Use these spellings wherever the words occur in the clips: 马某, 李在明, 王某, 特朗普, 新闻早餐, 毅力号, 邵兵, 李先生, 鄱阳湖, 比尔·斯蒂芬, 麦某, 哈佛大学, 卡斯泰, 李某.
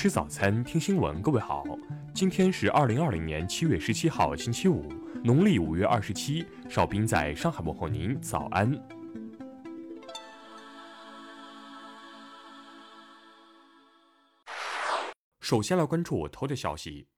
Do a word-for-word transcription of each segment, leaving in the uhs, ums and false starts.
吃早餐，听新闻。各位好，今天是二零二零年七月十七号，星期五，农历五月二十七。邵兵在上海问候您，早安。首先来关注头条消息。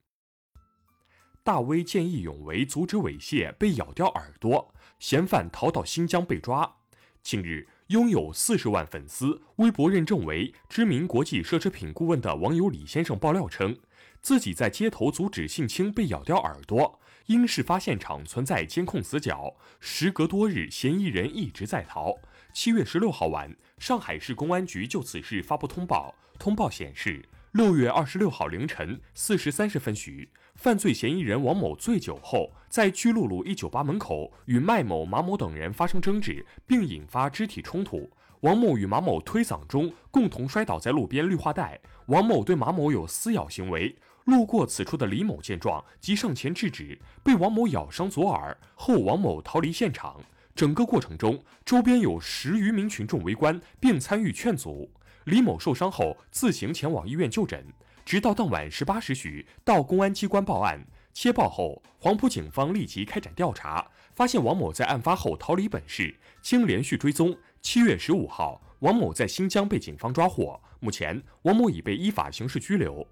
大 V 见义勇为阻止猥亵被咬掉耳朵，嫌犯逃到新疆被抓。近日，拥有四十万粉丝、微博认证为知名国际奢侈品顾问的网友李先生爆料称，自己在街头阻止性侵被咬掉耳朵，因事发现场存在监控死角，时隔多日，嫌疑人一直在逃。七月十六号晚，上海市公安局就此事发布通报，通报显示。六月二十六号凌晨四时三十分许，犯罪嫌疑人王某醉酒后，在巨鹿路一九八门口与麦某、马某等人发生争执，并引发肢体冲突。王某与马某推搡中，共同摔倒在路边绿化带。王某对马某有撕咬行为，路过此处的李某见状，即上前制止，被王某咬伤左耳后，王某逃离现场。整个过程中，周边有十余名群众围观并参与劝阻。李某受伤后自行前往医院就诊，直到当晚十八时许到公安机关报案。接报后，黄埔警方立即开展调查，发现王某在案发后逃离本市。经连续追踪，七月十五号，王某在新疆被警方抓获。目前，王某已被依法刑事拘留。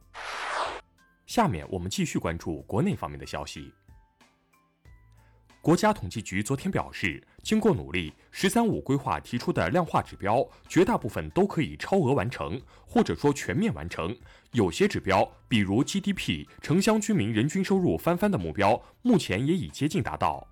下面我们继续关注国内方面的消息。国家统计局昨天表示，经过努力，"十三五"规划提出的量化指标，绝大部分都可以超额完成，或者说全面完成。有些指标，比如 G D P、城乡居民人均收入翻番的目标，目前也已接近达到。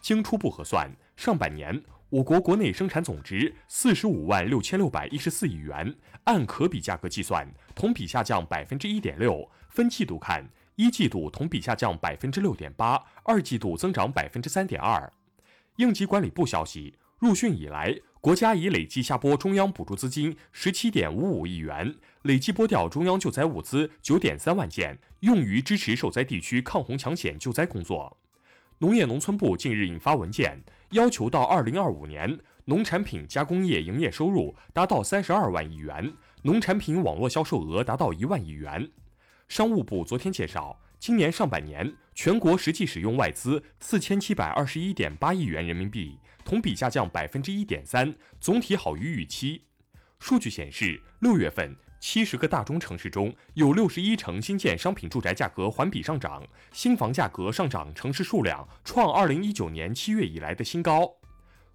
经初步核算，上半年我国国内生产总值四十五万六千六百一十四亿元，按可比价格计算，同比下降百分之一点六。分季度看。一季度同比下降 百分之六点八， 二季度增长 百分之三点二。 应急管理部消息，入汛以来，国家已累计下拨中央补助资金 十七点五五 亿元，累计拨调中央救灾物资 九点三 万件，用于支持受灾地区抗洪抢险救灾工作。农业农村部近日印发文件，要求到二零二五年，农产品加工业营业收入达到三十二万亿元，农产品网络销售额达到一万亿元。商务部昨天介绍，今年上半年全国实际使用外资 四千七百二十一点八亿元人民币，同比下降 百分之一点三， 总体好于预期。数据显示，六月份七十个大中城市中有六十一城新建商品住宅价格环比上涨，新房价格上涨城市数量创二零一九年七月以来的新高。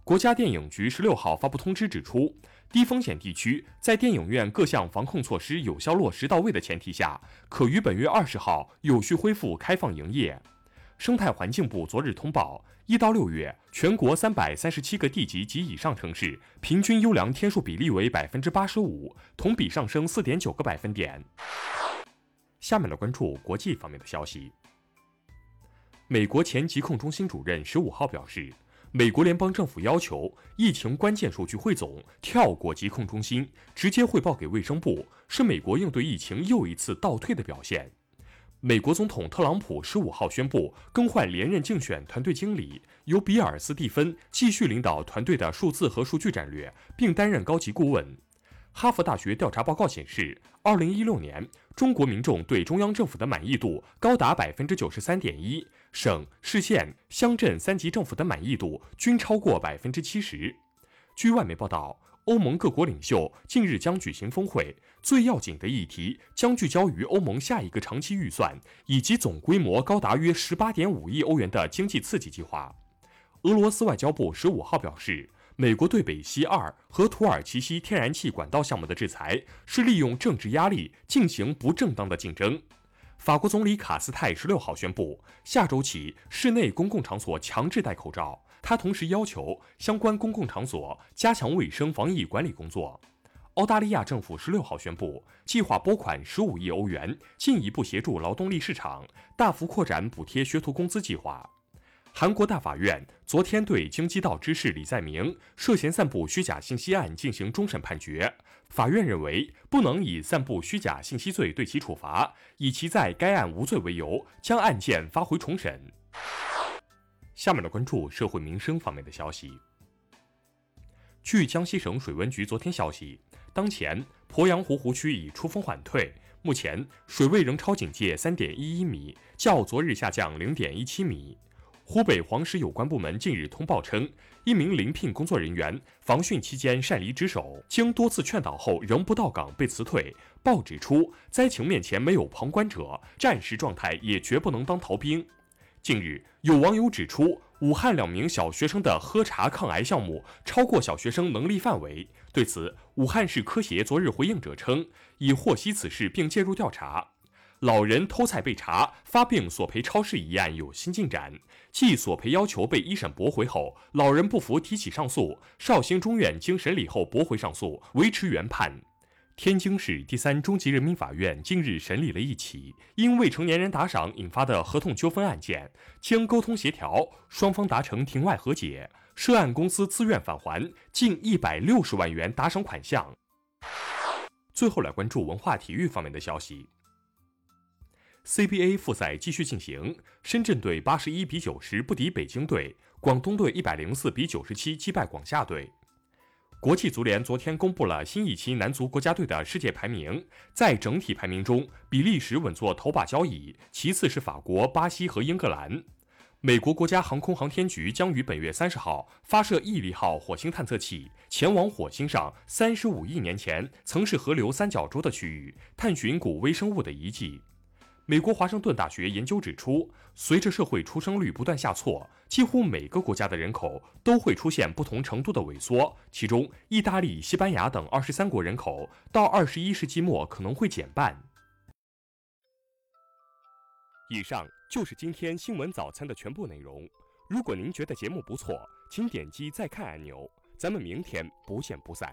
国家电影局十六号发布通知指出，低风险地区在电影院各项防控措施有效落实到位的前提下，可于本月二十号有序恢复开放营业。生态环境部昨日通报，一到六月，全国三百三十七个地级及以上城市平均优良天数比例为百分之八十五，同比上升四点九个百分点。下面来关注国际方面的消息。美国前疾控中心主任十五号表示。美国联邦政府要求疫情关键数据汇总跳过疾控中心，直接汇报给卫生部，是美国应对疫情又一次倒退的表现。美国总统特朗普十五号宣布更换连任竞选团队经理，由比尔·斯蒂芬继续领导团队的数字和数据战略，并担任高级顾问。哈佛大学调查报告显示，二零一六年中国民众对中央政府的满意度高达百分之九十三点一，省、市县、乡镇三级政府的满意度均超过百分之七十。据外媒报道，欧盟各国领袖近日将举行峰会，最要紧的议题将聚焦于欧盟下一个长期预算以及总规模高达约十八点五亿欧元的经济刺激计划。俄罗斯外交部十五号表示。美国对北溪二和土耳其西天然气管道项目的制裁是利用政治压力进行不正当的竞争。法国总理卡斯泰十六号宣布，下周起室内公共场所强制戴口罩。他同时要求相关公共场所加强卫生防疫管理工作。澳大利亚政府十六号宣布，计划拨款十五亿欧元，进一步协助劳动力市场，大幅扩展补贴学徒工资计划。韩国大法院昨天对京畿道知事李在明涉嫌散布虚假信息案进行终审判决，法院认为不能以散布虚假信息罪对其处罚，以其在该案无罪为由，将案件发回重审。下面来关注社会民生方面的消息。据江西省水文局昨天消息，当前鄱阳湖湖区已出峰缓退，目前水位仍超警戒 三点一一米，较昨日下降 零点一七米。湖北黄石有关部门近日通报称，一名临聘工作人员防汛期间擅离职守，经多次劝导后仍不到岗被辞退。报指出，灾情面前没有旁观者，战时状态也绝不能当逃兵。近日，有网友指出，武汉两名小学生的喝茶抗癌项目超过小学生能力范围。对此，武汉市科协昨日回应者称，已获悉此事并介入调查。老人偷菜被查、发病索赔超市一案有新进展，继索赔要求被一审驳回后，老人不服提起上诉，绍兴中院经审理后驳回上诉，维持原判。天津市第三中级人民法院近日审理了一起因未成年人打赏引发的合同纠纷案件，经沟通协调，双方达成庭外和解，涉案公司自愿返还近一百六十万元打赏款项。最后来关注文化体育方面的消息。C B A 复赛继续进行，深圳队八十一比九十不敌北京队，广东队一百零四比九十七击败广厦队。国际足联昨天公布了新一期男足国家队的世界排名，在整体排名中，比利时稳坐头把交椅，其次是法国、巴西和英格兰。美国国家航空航天局将于本月三十号发射毅力号火星探测器，前往火星上三十五亿年前曾是河流三角洲的区域，探寻古微生物的遗迹。美国华盛顿大学研究指出，随着社会出生率不断下挫，几乎每个国家的人口都会出现不同程度的萎缩，其中意大利、西班牙等二十三国人口到二十一世纪末可能会减半。以上就是今天新闻早餐的全部内容，如果您觉得节目不错，请点击再看按钮，咱们明天不见不散。